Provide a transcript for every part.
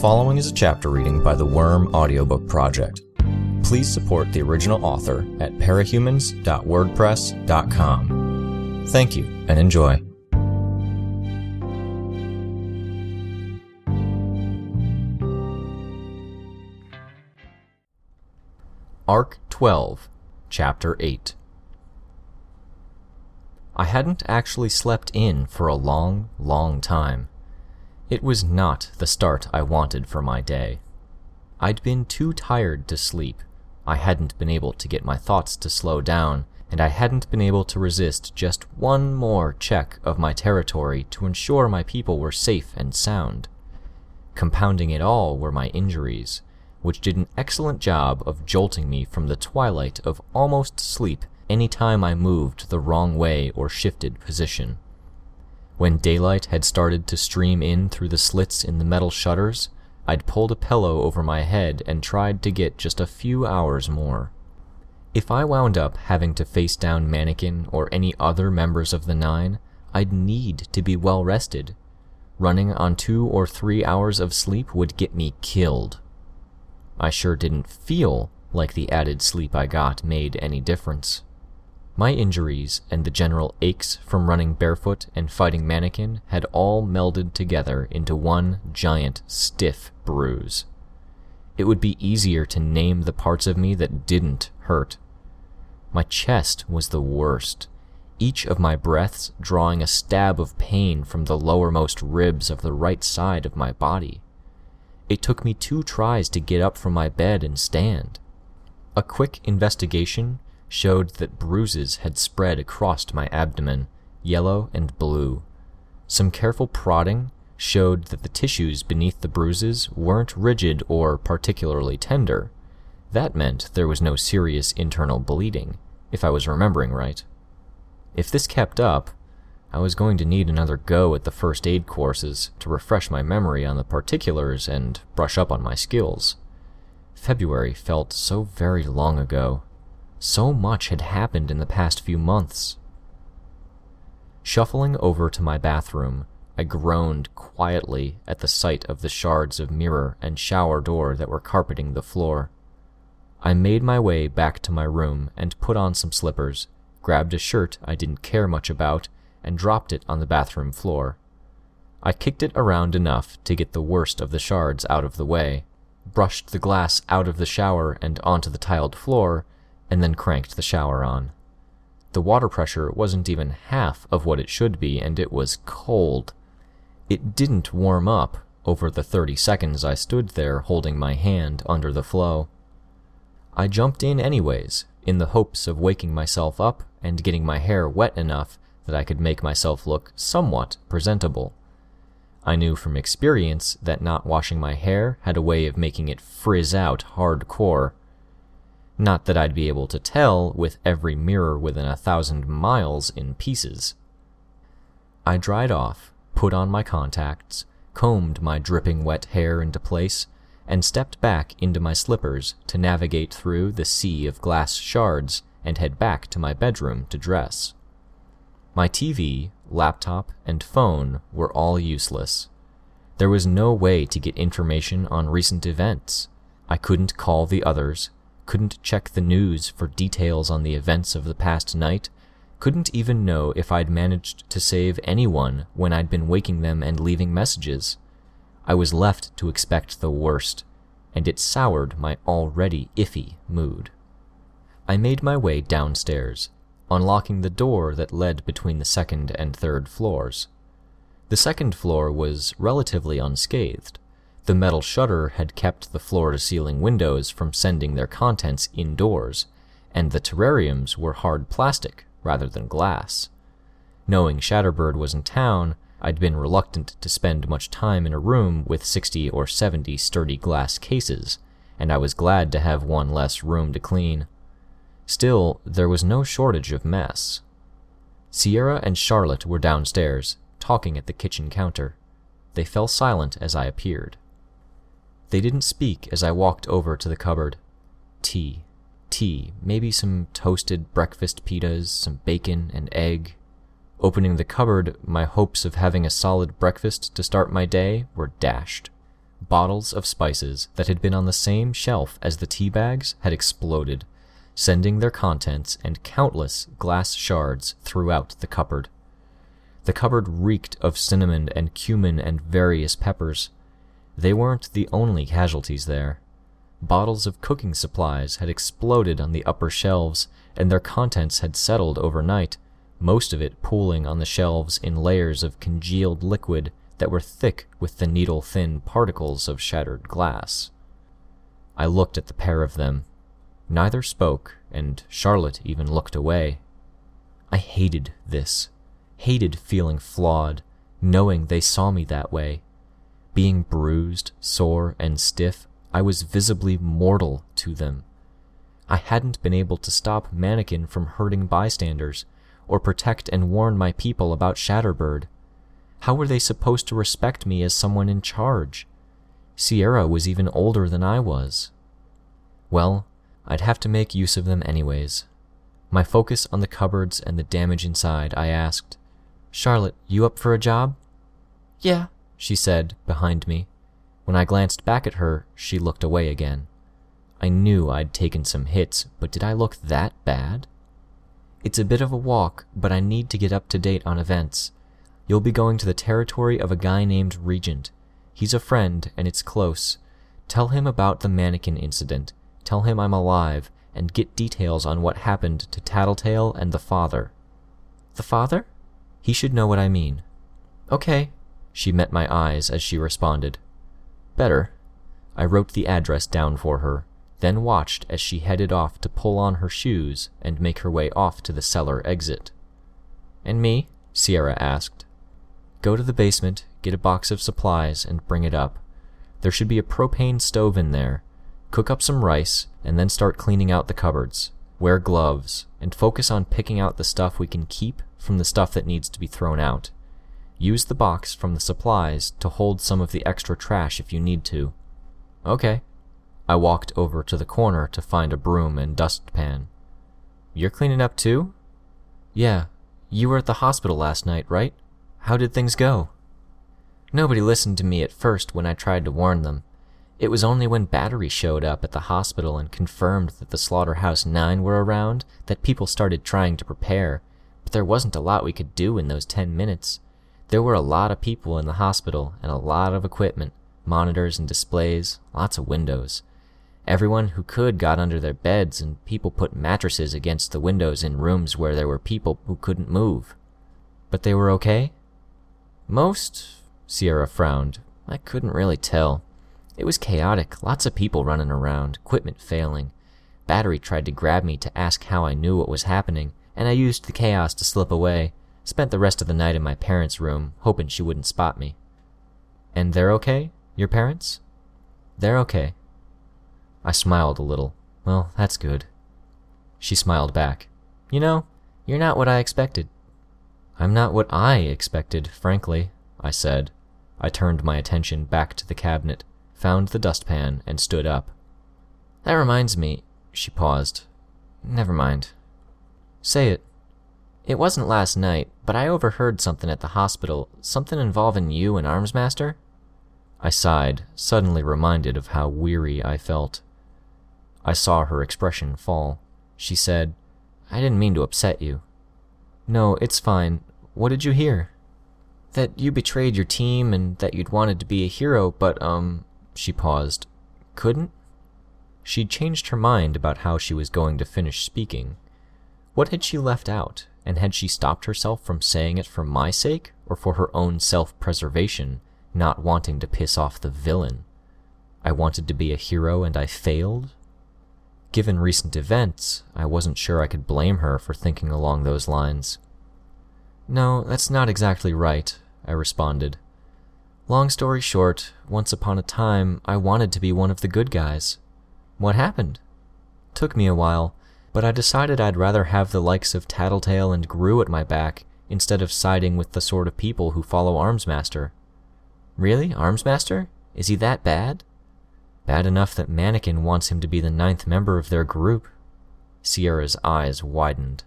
following is a chapter reading by the Worm Audiobook Project. Please support the original author at parahumans.wordpress.com. Thank you and enjoy. Arc 12, Chapter 8. I hadn't actually slept in for a long, long time. It was not the start I wanted for my day. I'd been too tired to sleep. I hadn't been able to get my thoughts to slow down, and I hadn't been able to resist just one more check of my territory to ensure my people were safe and sound. Compounding it all were my injuries, which did an excellent job of jolting me from the twilight of almost sleep any time I moved the wrong way or shifted position. When daylight had started to stream in through the slits in the metal shutters, I'd pulled a pillow over my head and tried to get just a few hours more. If I wound up having to face down Mannequin or any other members of the Nine, I'd need to be well rested. Running on 2 or 3 hours of sleep would get me killed. I sure didn't feel like the added sleep I got made any difference. My injuries and the general aches from running barefoot and fighting Mannequin had all melded together into one giant, stiff bruise. It would be easier to name the parts of me that didn't hurt. My chest was the worst, each of my breaths drawing a stab of pain from the lowermost ribs of the right side of my body. It took me 2 tries to get up from my bed and stand. A quick investigation showed that bruises had spread across my abdomen, yellow and blue. Some careful prodding showed that the tissues beneath the bruises weren't rigid or particularly tender. That meant there was no serious internal bleeding, if I was remembering right. If this kept up, I was going to need another go at the first aid courses to refresh my memory on the particulars and brush up on my skills. February felt so very long ago. So much had happened in the past few months. Shuffling over to my bathroom, I groaned quietly at the sight of the shards of mirror and shower door that were carpeting the floor. I made my way back to my room and put on some slippers, grabbed a shirt I didn't care much about, and dropped it on the bathroom floor. I kicked it around enough to get the worst of the shards out of the way, brushed the glass out of the shower and onto the tiled floor, and then cranked the shower on. The water pressure wasn't even half of what it should be, and it was cold. It didn't warm up over the 30 seconds I stood there holding my hand under the flow. I jumped in anyways, in the hopes of waking myself up and getting my hair wet enough that I could make myself look somewhat presentable. I knew from experience that not washing my hair had a way of making it frizz out hardcore. Not that I'd be able to tell with every mirror within 1,000 miles in pieces. I dried off, put on my contacts, combed my dripping wet hair into place, and stepped back into my slippers to navigate through the sea of glass shards and head back to my bedroom to dress. My TV, laptop, and phone were all useless. There was no way to get information on recent events. I couldn't call the others, couldn't check the news for details on the events of the past night, couldn't even know if I'd managed to save anyone when I'd been waking them and leaving messages. I was left to expect the worst, and it soured my already iffy mood. I made my way downstairs, unlocking the door that led between the second and third floors. The second floor was relatively unscathed. The metal shutter had kept the floor-to-ceiling windows from sending their contents indoors, and the terrariums were hard plastic rather than glass. Knowing Shatterbird was in town, I'd been reluctant to spend much time in a room with 60 or 70 sturdy glass cases, and I was glad to have one less room to clean. Still, there was no shortage of mess. Sierra and Charlotte were downstairs, talking at the kitchen counter. They fell silent as I appeared. They didn't speak as I walked over to the cupboard. Tea, maybe some toasted breakfast pitas, some bacon, and egg. Opening the cupboard, my hopes of having a solid breakfast to start my day were dashed. bottles of spices that had been on the same shelf as the tea bags had exploded, sending their contents and countless glass shards throughout the cupboard. The cupboard reeked of cinnamon and cumin and various peppers. They weren't the only casualties there. Bottles of cooking supplies had exploded on the upper shelves, and their contents had settled overnight, most of it pooling on the shelves in layers of congealed liquid that were thick with the needle-thin particles of shattered glass. I looked at the pair of them. Neither spoke, and Charlotte even looked away. I hated this. Hated feeling flawed, knowing they saw me that way. Being bruised, sore, and stiff, I was visibly mortal to them. I hadn't been able to stop Mannequin from hurting bystanders, or protect and warn my people about Shatterbird. How were they supposed to respect me as someone in charge? Sierra was even older than I was. Well, I'd have to make use of them anyways. My focus on the cupboards and the damage inside, I asked, "Charlotte, you up for a job?" "Yeah," she said, behind me. When I glanced back at her, she looked away again. I knew I'd taken some hits, but did I look that bad? "It's a bit of a walk, but I need to get up to date on events. You'll be going to the territory of a guy named Regent. He's a friend, and it's close. Tell him about the Mannequin incident. Tell him I'm alive, and get details on what happened to Tattletale and the father." "The father?" "He should know what I mean." "Okay." She met my eyes as she responded. "Better." I wrote the address down for her, then watched as she headed off to pull on her shoes and make her way off to the cellar exit. "And me?" Sierra asked. "Go to the basement, get a box of supplies, and bring it up. There should be a propane stove in there. Cook up some rice, and then start cleaning out the cupboards. Wear gloves, and focus on picking out the stuff we can keep from the stuff that needs to be thrown out. Use the box from the supplies to hold some of the extra trash if you need to." "Okay." I walked over to the corner to find a broom and dustpan. "You're cleaning up too?" "Yeah. You were at the hospital last night, right? How did things go?" "Nobody listened to me at first when I tried to warn them. It was only when Battery showed up at the hospital and confirmed that the Slaughterhouse 9 were around that people started trying to prepare, but there wasn't a lot we could do in those 10 minutes. There were a lot of people in the hospital and a lot of equipment, monitors and displays, lots of windows. Everyone who could got under their beds, and people put mattresses against the windows in rooms where there were people who couldn't move." "But they were okay?" "Most," Sierra frowned. "I couldn't really tell. It was chaotic, lots of people running around, equipment failing. Battery tried to grab me to ask how I knew what was happening, and I used the chaos to slip away. Spent the rest of the night in my parents' room, hoping she wouldn't spot me." "And they're okay? Your parents?" "They're okay." I smiled a little. "Well, that's good." She smiled back. "You know, you're not what I expected." "I'm not what I expected, frankly," I said. I turned my attention back to the cabinet, found the dustpan, and stood up. "That reminds me," she paused. "Never mind." "Say it." "It wasn't last night, but I overheard something at the hospital, something involving you and Armsmaster." I sighed, suddenly reminded of how weary I felt. I saw her expression fall. She said, "I didn't mean to upset you." "No, it's fine. What did you hear?" "That you betrayed your team and that you'd wanted to be a hero, but, she paused. "Couldn't?" She'd changed her mind about how she was going to finish speaking. What had she left out? And had she stopped herself from saying it for my sake, or for her own self-preservation, not wanting to piss off the villain? I wanted to be a hero and I failed? Given recent events, I wasn't sure I could blame her for thinking along those lines. "No, that's not exactly right," I responded. "Long story short, once upon a time, I wanted to be one of the good guys." "What happened?" "Took me a while, but I decided I'd rather have the likes of Tattletale and Gru at my back instead of siding with the sort of people who follow Armsmaster." "Really? Armsmaster? Is he that bad?" "Bad enough that Mannequin wants him to be the 9th member of their group." Sierra's eyes widened.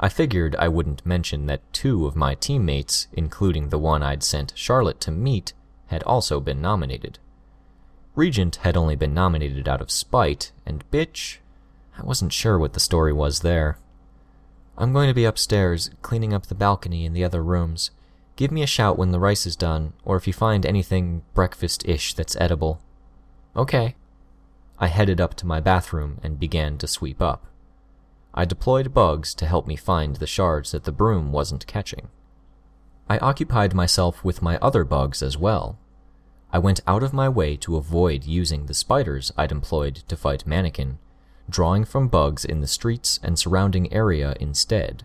I figured I wouldn't mention that 2 of my teammates, including the one I'd sent Charlotte to meet, had also been nominated. Regent had only been nominated out of spite, and bitch, I wasn't sure what the story was there. I'm going to be upstairs, cleaning up the balcony and the other rooms. Give me a shout when the rice is done, or if you find anything breakfast-ish that's edible. Okay. I headed up to my bathroom and began to sweep up. I deployed bugs to help me find the shards that the broom wasn't catching. I occupied myself with my other bugs as well. I went out of my way to avoid using the spiders I'd employed to fight Mannequin, drawing from bugs in the streets and surrounding area instead.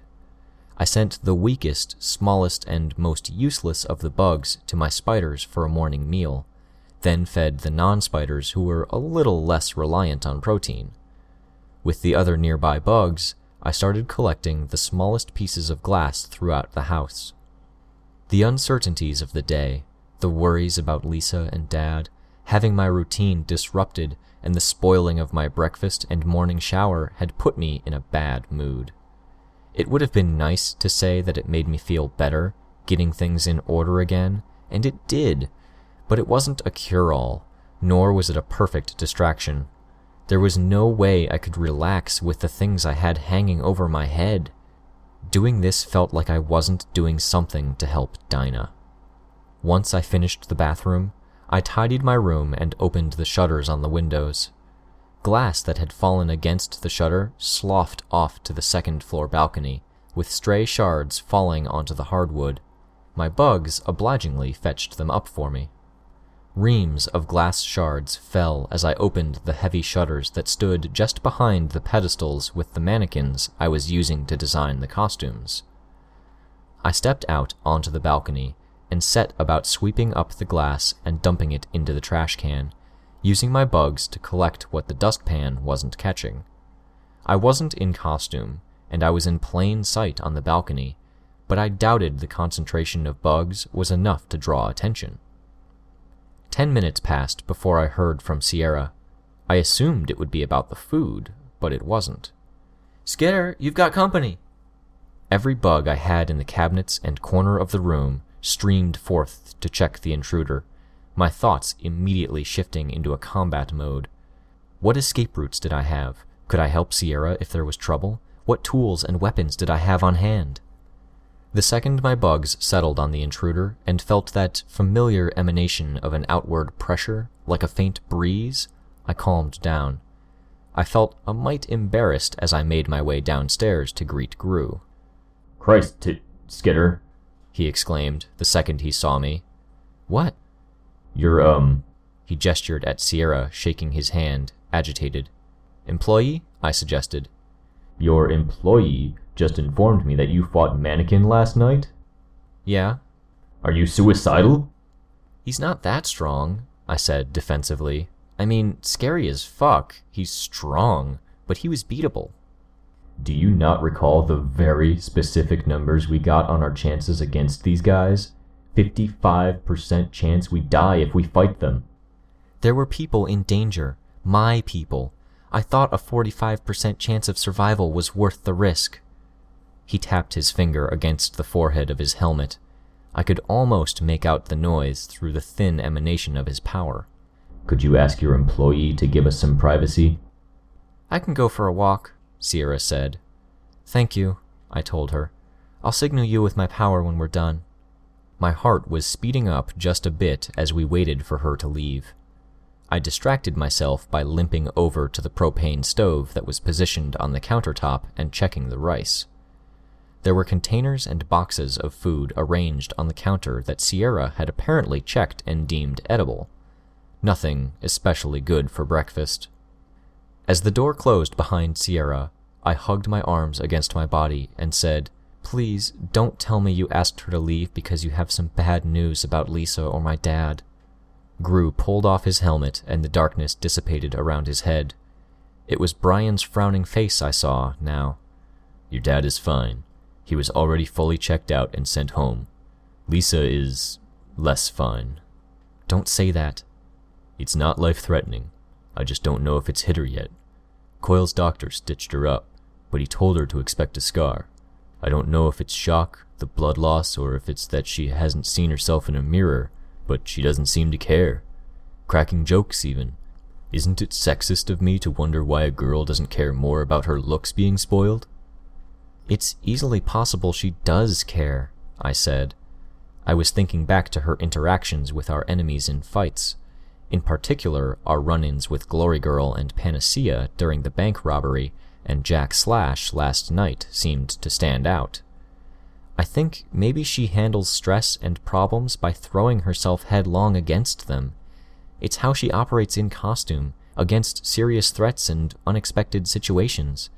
I sent the weakest, smallest, and most useless of the bugs to my spiders for a morning meal, then fed the non-spiders who were a little less reliant on protein. With the other nearby bugs, I started collecting the smallest pieces of glass throughout the house. The uncertainties of the day, the worries about Lisa and Dad, having my routine disrupted, and the spoiling of my breakfast and morning shower had put me in a bad mood. It would have been nice to say that it made me feel better, getting things in order again, and it did, but it wasn't a cure-all, nor was it a perfect distraction. There was no way I could relax with the things I had hanging over my head. Doing this felt like I wasn't doing something to help Dinah. Once I finished the bathroom, I tidied my room and opened the shutters on the windows. Glass that had fallen against the shutter sloughed off to the second-floor balcony, with stray shards falling onto the hardwood. My bugs obligingly fetched them up for me. Reams of glass shards fell as I opened the heavy shutters that stood just behind the pedestals with the mannequins I was using to design the costumes. I stepped out onto the balcony and set about sweeping up the glass and dumping it into the trash can, using my bugs to collect what the dustpan wasn't catching. I wasn't in costume, and I was in plain sight on the balcony, but I doubted the concentration of bugs was enough to draw attention. 10 minutes passed before I heard from Sierra. I assumed it would be about the food, but it wasn't. "Skitter, you've got company!" Every bug I had in the cabinets and corner of the room streamed forth to check the intruder, my thoughts immediately shifting into a combat mode. What escape routes did I have? Could I help Sierra if there was trouble? What tools and weapons did I have on hand? The second my bugs settled on the intruder and felt that familiar emanation of an outward pressure, like a faint breeze, I calmed down. I felt a mite embarrassed as I made my way downstairs to greet Gru. "Christ, Skitter," he exclaimed the second he saw me. "What?" "You're, He gestured at Sierra, shaking his hand, agitated. "Employee?" I suggested. "Your employee just informed me that you fought Mannequin last night?" "Yeah." "Are you suicidal?" "He's not that strong," I said defensively. "I mean, scary as fuck. He's strong, but he was beatable." "Do you not recall the very specific numbers we got on our chances against these guys? 55% chance we die if we fight them." "There were people in danger. My people. I thought a 45% chance of survival was worth the risk." He tapped his finger against the forehead of his helmet. I could almost make out the noise through the thin emanation of his power. "Could you ask your employee to give us some privacy?" "I can go for a walk," Sierra said. "Thank you," I told her. "I'll signal you with my power when we're done." My heart was speeding up just a bit as we waited for her to leave. I distracted myself by limping over to the propane stove that was positioned on the countertop and checking the rice. There were containers and boxes of food arranged on the counter that Sierra had apparently checked and deemed edible. Nothing especially good for breakfast. As the door closed behind Sierra, I hugged my arms against my body and said, "Please don't tell me you asked her to leave because you have some bad news about Lisa or my dad." Gru pulled off his helmet and the darkness dissipated around his head. It was Brian's frowning face I saw now. "Your dad is fine. He was already fully checked out and sent home. Lisa is less fine." "Don't say that." "It's not life-threatening. I just don't know if it's hit her yet. Coil's doctor stitched her up, but he told her to expect a scar. I don't know if it's shock, the blood loss, or if it's that she hasn't seen herself in a mirror, but she doesn't seem to care. cracking jokes even. Isn't it sexist of me to wonder why a girl doesn't care more about her looks being spoiled? It's easily possible she does care, I said. I was thinking back to her interactions with our enemies in fights, in particular our run-ins with Glory Girl and Panacea during the bank robbery, and Jack Slash last night seemed to stand out. I think maybe she handles stress and problems by throwing herself headlong against them. It's how she operates in costume, against serious threats and unexpected situations.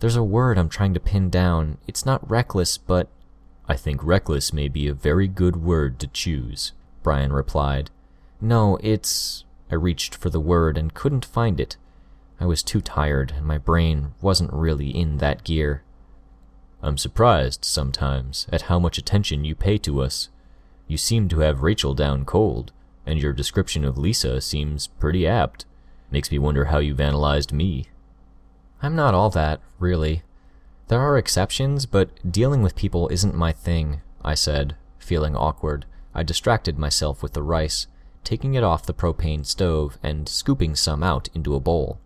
There's a word I'm trying to pin down. It's not reckless, but... I think reckless may be a very good word to choose, Brian replied. No, it's... I reached for the word and couldn't find it. I was too tired, and my brain wasn't really in that gear. I'm surprised, sometimes, at how much attention you pay to us. You seem to have Rachel down cold, and your description of Lisa seems pretty apt. Makes me wonder how you've analyzed me. I'm not all that, really. There are exceptions, but dealing with people isn't my thing, I said, feeling awkward. I distracted myself with the rice, taking it off the propane stove and scooping some out into a bowl.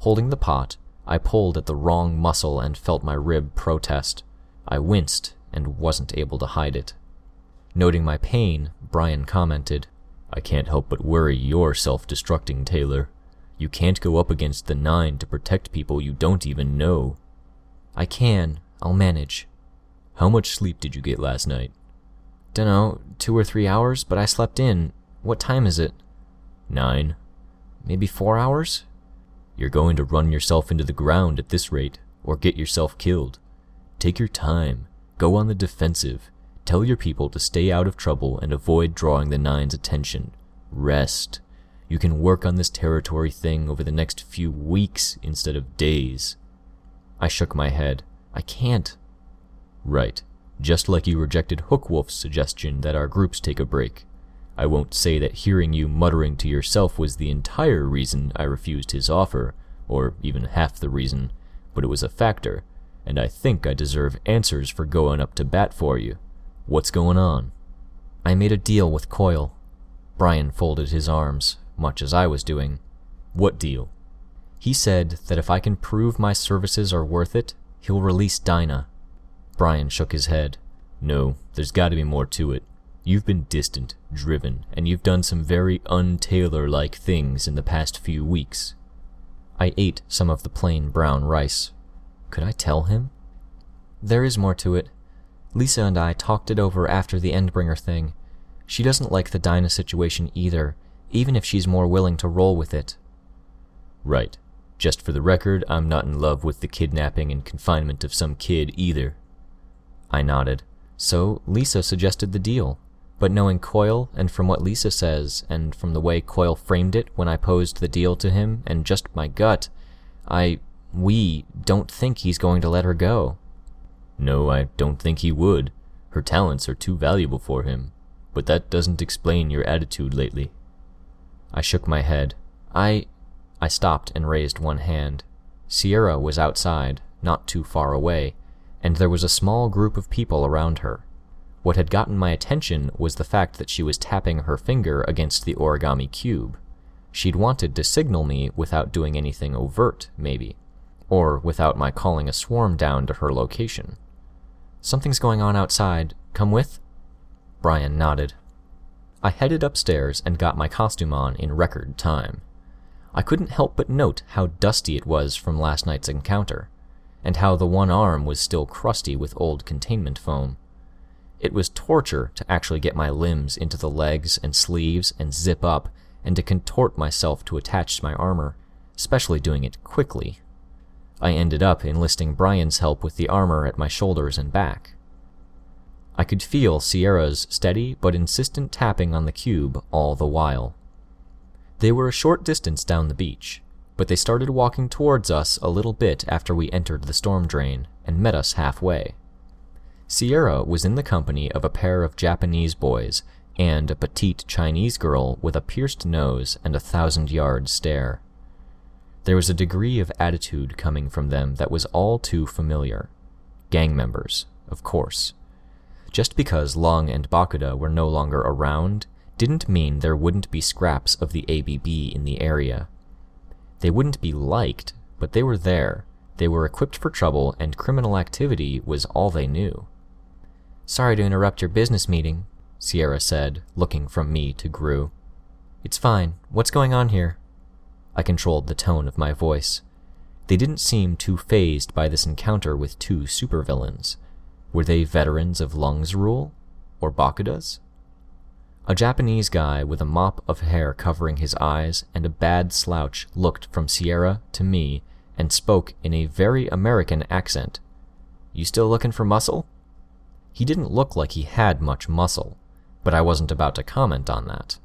Holding the pot, I pulled at the wrong muscle and felt my rib protest. I winced and wasn't able to hide it. Noting my pain, Brian commented, I can't help but worry you're self-destructing, Taylor. You can't go up against the Nine to protect people you don't even know. I can. I'll manage. How much sleep did you get last night? Dunno, 2 or 3 hours, but I slept in. What time is it? 9. Maybe 4 hours? You're going to run yourself into the ground at this rate, or get yourself killed. Take your time. Go on the defensive. Tell your people to stay out of trouble and avoid drawing the Nine's attention. Rest. You can work on this territory thing over the next few weeks instead of days. I shook my head. I can't. Right. Just like you rejected Hookwolf's suggestion that our groups take a break. I won't say that hearing you muttering to yourself was the entire reason I refused his offer, or even half the reason, but it was a factor, and I think I deserve answers for going up to bat for you. What's going on? I made a deal with Coil. Brian folded his arms, much as I was doing. What deal? He said that if I can prove my services are worth it, he'll release Dinah. Brian shook his head. No, there's got to be more to it. You've been distant, driven, and you've done some very un-Taylor-like things in the past few weeks. I ate some of the plain brown rice. Could I tell him? There is more to it. Lisa and I talked it over after the Endbringer thing. She doesn't like the Dinah situation either, even if she's more willing to roll with it. Right. Just for the record, I'm not in love with the kidnapping and confinement of some kid either. I nodded. So Lisa suggested the deal. But knowing Coil, and from what Lisa says, and from the way Coil framed it when I posed the deal to him, and just my gut, we don't think he's going to let her go. No, I don't think he would. Her talents are too valuable for him. But that doesn't explain your attitude lately. I shook my head. I stopped and raised one hand. Sierra was outside, not too far away, and there was a small group of people around her. What had gotten my attention was the fact that she was tapping her finger against the origami cube. She'd wanted to signal me without doing anything overt, maybe, or without my calling a swarm down to her location. Something's going on outside. Come with? Brian nodded. I headed upstairs and got my costume on in record time. I couldn't help but note how dusty it was from last night's encounter, and how the one arm was still crusty with old containment foam. It was torture to actually get my limbs into the legs and sleeves and zip up, and to contort myself to attach my armor, especially doing it quickly. I ended up enlisting Brian's help with the armor at my shoulders and back. I could feel Sierra's steady but insistent tapping on the cube all the while. They were a short distance down the beach, but they started walking towards us a little bit after we entered the storm drain, and met us halfway. Sierra was in the company of a pair of Japanese boys and a petite Chinese girl with a pierced nose and a 1,000-yard stare. There was a degree of attitude coming from them that was all too familiar. Gang members, of course. Just because Lung and Bakuda were no longer around didn't mean there wouldn't be scraps of the ABB in the area. They wouldn't be liked, but they were there. They were equipped for trouble, and criminal activity was all they knew. "Sorry to interrupt your business meeting," Sierra said, looking from me to Gru. "It's fine. What's going on here?" I controlled the tone of my voice. They didn't seem too fazed by this encounter with two supervillains. Were they veterans of Lung's rule? Or Bakuda's? A Japanese guy with a mop of hair covering his eyes and a bad slouch looked from Sierra to me and spoke in a very American accent. "You still looking for muscle?" He didn't look like he had much muscle, but I wasn't about to comment on that.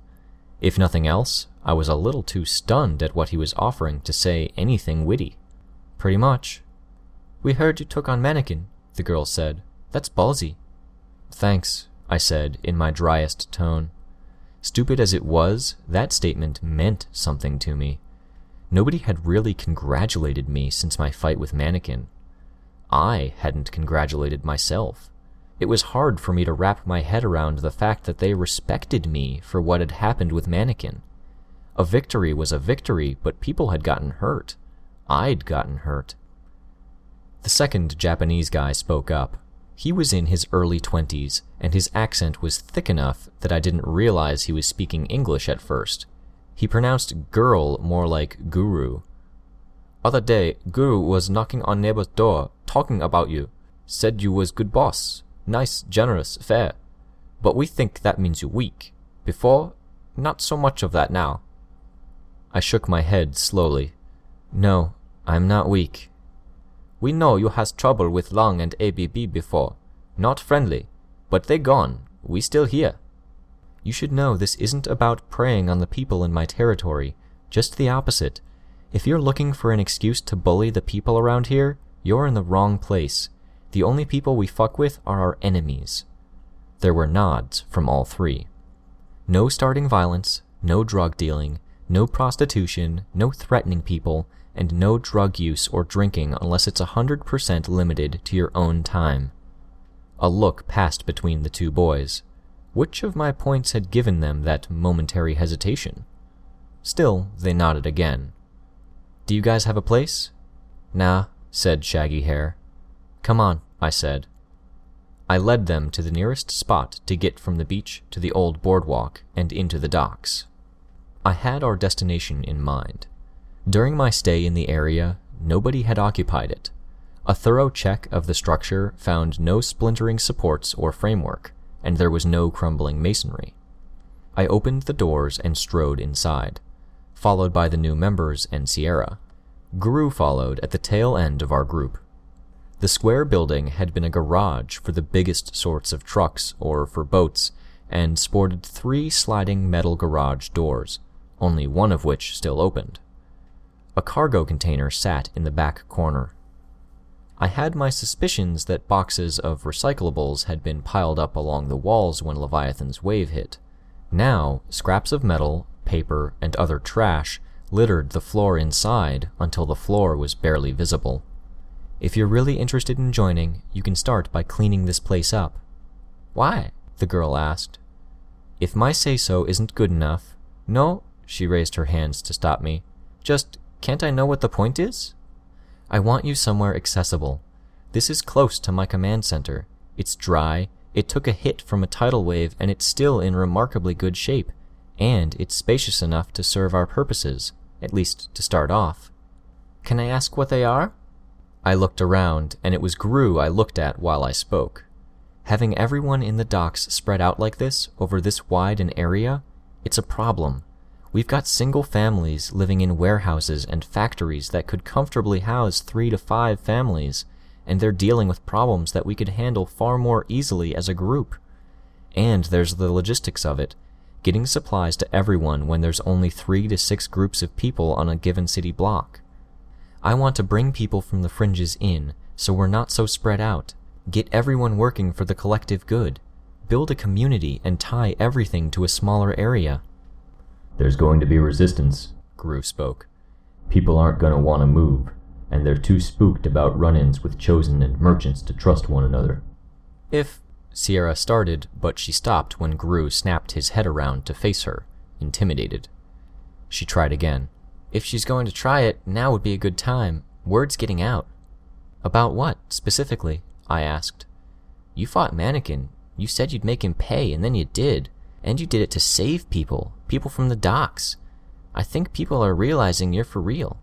If nothing else, I was a little too stunned at what he was offering to say anything witty. "Pretty much." "We heard you took on Mannequin," the girl said. "That's ballsy." "Thanks," I said in my driest tone. Stupid as it was, that statement meant something to me. Nobody had really congratulated me since my fight with Mannequin. I hadn't congratulated myself. It was hard for me to wrap my head around the fact that they respected me for what had happened with Mannequin. A victory was a victory, but people had gotten hurt. I'd gotten hurt. The second Japanese guy spoke up. He was in his early 20s, and his accent was thick enough that I didn't realize he was speaking English at first. He pronounced girl more like guru. "Other day, Guru was knocking on neighbor's door, talking about you. Said you was good boss, nice, generous, fair. But we think that means you're weak. Before, not so much of that now." I shook my head slowly. "No, I'm not weak." "We know you has trouble with Lung and ABB before. Not friendly. But they gone. We still here." "You should know this isn't about preying on the people in my territory. Just the opposite. If you're looking for an excuse to bully the people around here, you're in the wrong place. The only people we fuck with are our enemies." There were nods from all three. No starting violence, no drug dealing, no prostitution, no threatening people, and no drug use or drinking unless it's 100% limited to your own time. A look passed between the two boys. Which of my points had given them that momentary hesitation? Still, they nodded again. "Do you guys have a place?" "Nah," said Shaggy Hair. "Come on," I said. I led them to the nearest spot to get from the beach to the old boardwalk and into the docks. I had our destination in mind. During my stay in the area, nobody had occupied it. A thorough check of the structure found no splintering supports or framework, and there was no crumbling masonry. I opened the doors and strode inside, followed by the new members and Sierra. Guru followed at the tail end of our group. The square building had been a garage for the biggest sorts of trucks or for boats, and sported three sliding metal garage doors, only one of which still opened. A cargo container sat in the back corner. I had my suspicions that boxes of recyclables had been piled up along the walls when Leviathan's wave hit. Now, scraps of metal, paper, and other trash littered the floor inside until the floor was barely visible. "If you're really interested in joining, you can start by cleaning this place up." "Why?" the girl asked. "If my say-so isn't good enough..." "No," she raised her hands to stop me. "Just... can't I know what the point is?" "I want you somewhere accessible. This is close to my command center. It's dry, it took a hit from a tidal wave, and it's still in remarkably good shape. And it's spacious enough to serve our purposes, at least to start off." "Can I ask what they are?" I looked around, and it was Gru I looked at while I spoke. Having everyone in the docks spread out like this, over this wide an area, it's a problem. We've got single families living in warehouses and factories that could comfortably house 3 to 5 families, and they're dealing with problems that we could handle far more easily as a group. And there's the logistics of it, getting supplies to everyone when there's only 3 to 6 groups of people on a given city block. I want to bring people from the fringes in, so we're not so spread out. Get everyone working for the collective good. Build a community and tie everything to a smaller area. "There's going to be resistance," Gru spoke. "People aren't going to want to move, and they're too spooked about run-ins with Chosen and Merchants to trust one another." "If Sierra started, but she stopped when Gru snapped his head around to face her, intimidated. She tried again. If she's going to try it, now would be a good time. Word's getting out. About what, specifically? I asked. You fought Mannequin. You said you'd make him pay, and then you did. And you did it to save people. People from the docks. I think people are realizing you're for real.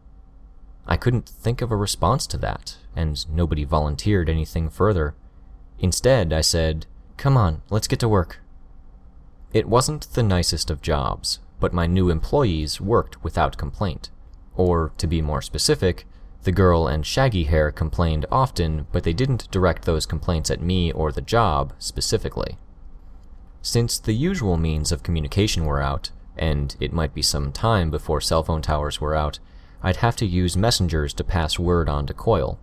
I couldn't think of a response to that, and nobody volunteered anything further. Instead, I said, "Come on, let's get to work." It wasn't the nicest of jobs, but my new employees worked without complaint. Or, to be more specific, the girl and Shaggy Hair complained often, but they didn't direct those complaints at me or the job specifically. Since the usual means of communication were out, and it might be some time before cell phone towers were out, I'd have to use messengers to pass word on to Coil.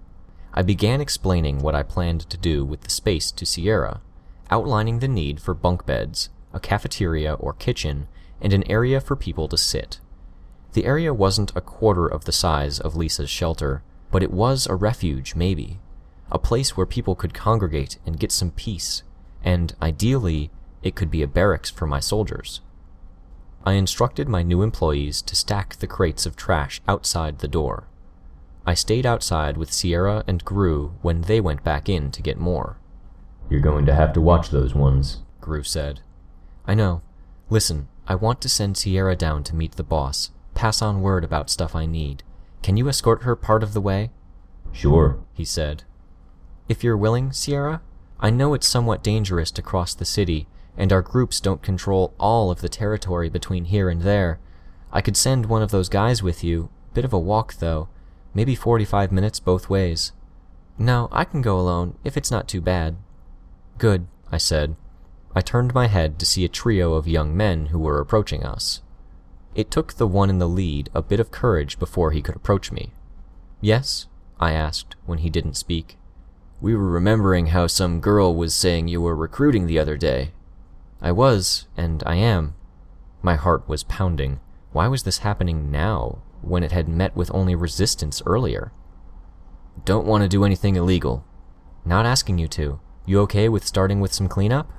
I began explaining what I planned to do with the space to Sierra, outlining the need for bunk beds, a cafeteria or kitchen, and an area for people to sit. The area wasn't a quarter of the size of Lisa's shelter, but it was a refuge, maybe. A place where people could congregate and get some peace, and, ideally, it could be a barracks for my soldiers. I instructed my new employees to stack the crates of trash outside the door. I stayed outside with Sierra and Gru when they went back in to get more. You're going to have to watch those ones, Gru said. I know. Listen, I want to send Sierra down to meet the boss. Pass on word about stuff I need. Can you escort her part of the way? Sure, he said. If you're willing, Sierra, I know it's somewhat dangerous to cross the city, and our groups don't control all of the territory between here and there. I could send one of those guys with you. Bit of a walk, though. Maybe 45 minutes both ways. No, I can go alone, if it's not too bad. Good, I said. I turned my head to see a trio of young men who were approaching us. It took the one in the lead a bit of courage before he could approach me. Yes? I asked, when he didn't speak. We were remembering how some girl was saying you were recruiting the other day. I was, and I am. My heart was pounding. Why was this happening now, when it had met with only resistance earlier? Don't want to do anything illegal. Not asking you to. You okay with starting with some cleanup?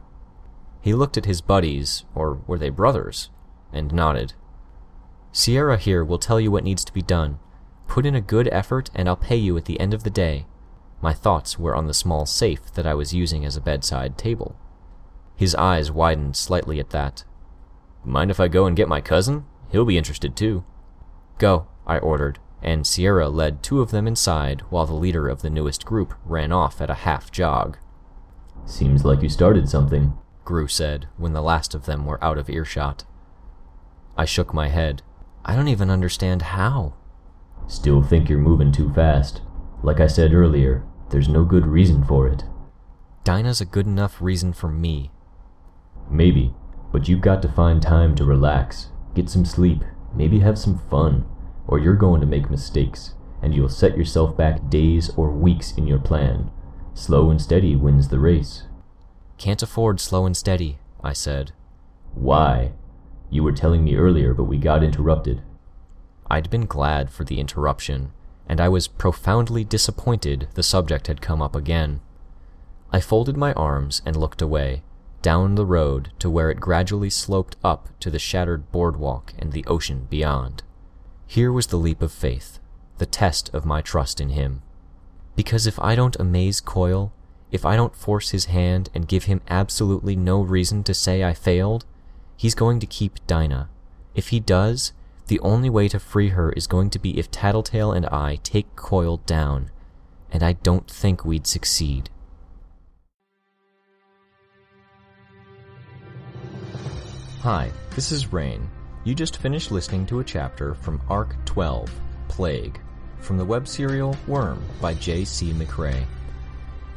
He looked at his buddies, or were they brothers, and nodded. Sierra here will tell you what needs to be done. Put in a good effort and I'll pay you at the end of the day. My thoughts were on the small safe that I was using as a bedside table. His eyes widened slightly at that. Mind if I go and get my cousin? He'll be interested too. Go, I ordered, and Sierra led two of them inside while the leader of the newest group ran off at a half jog. Seems like you started something, Gru said when the last of them were out of earshot. I shook my head. I don't even understand how. Still think you're moving too fast. Like I said earlier, there's no good reason for it. Dinah's a good enough reason for me. Maybe, but you've got to find time to relax, get some sleep, maybe have some fun, or you're going to make mistakes, and you'll set yourself back days or weeks in your plan. Slow and steady wins the race. Can't afford slow and steady, I said. Why? You were telling me earlier, but we got interrupted. I'd been glad for the interruption, and I was profoundly disappointed the subject had come up again. I folded my arms and looked away, down the road to where it gradually sloped up to the shattered boardwalk and the ocean beyond. Here was the leap of faith, the test of my trust in him. Because if I don't amaze Coil, if I don't force his hand and give him absolutely no reason to say I failed, he's going to keep Dinah. If he does, the only way to free her is going to be if Tattletale and I take Coil down, and I don't think we'd succeed. Hi, this is Rain. You just finished listening to a chapter from Arc 12, Plague, from the web serial Worm by J.C. McRae.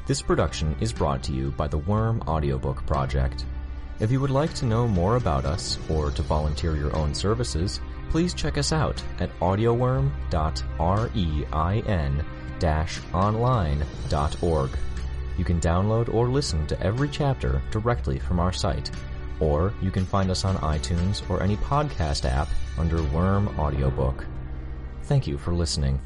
This production is brought to you by the Worm Audiobook Project. If you would like to know more about us, or to volunteer your own services, please check us out at audioworm.rein-online.org. You can download or listen to every chapter directly from our site, or you can find us on iTunes or any podcast app under Worm Audiobook. Thank you for listening.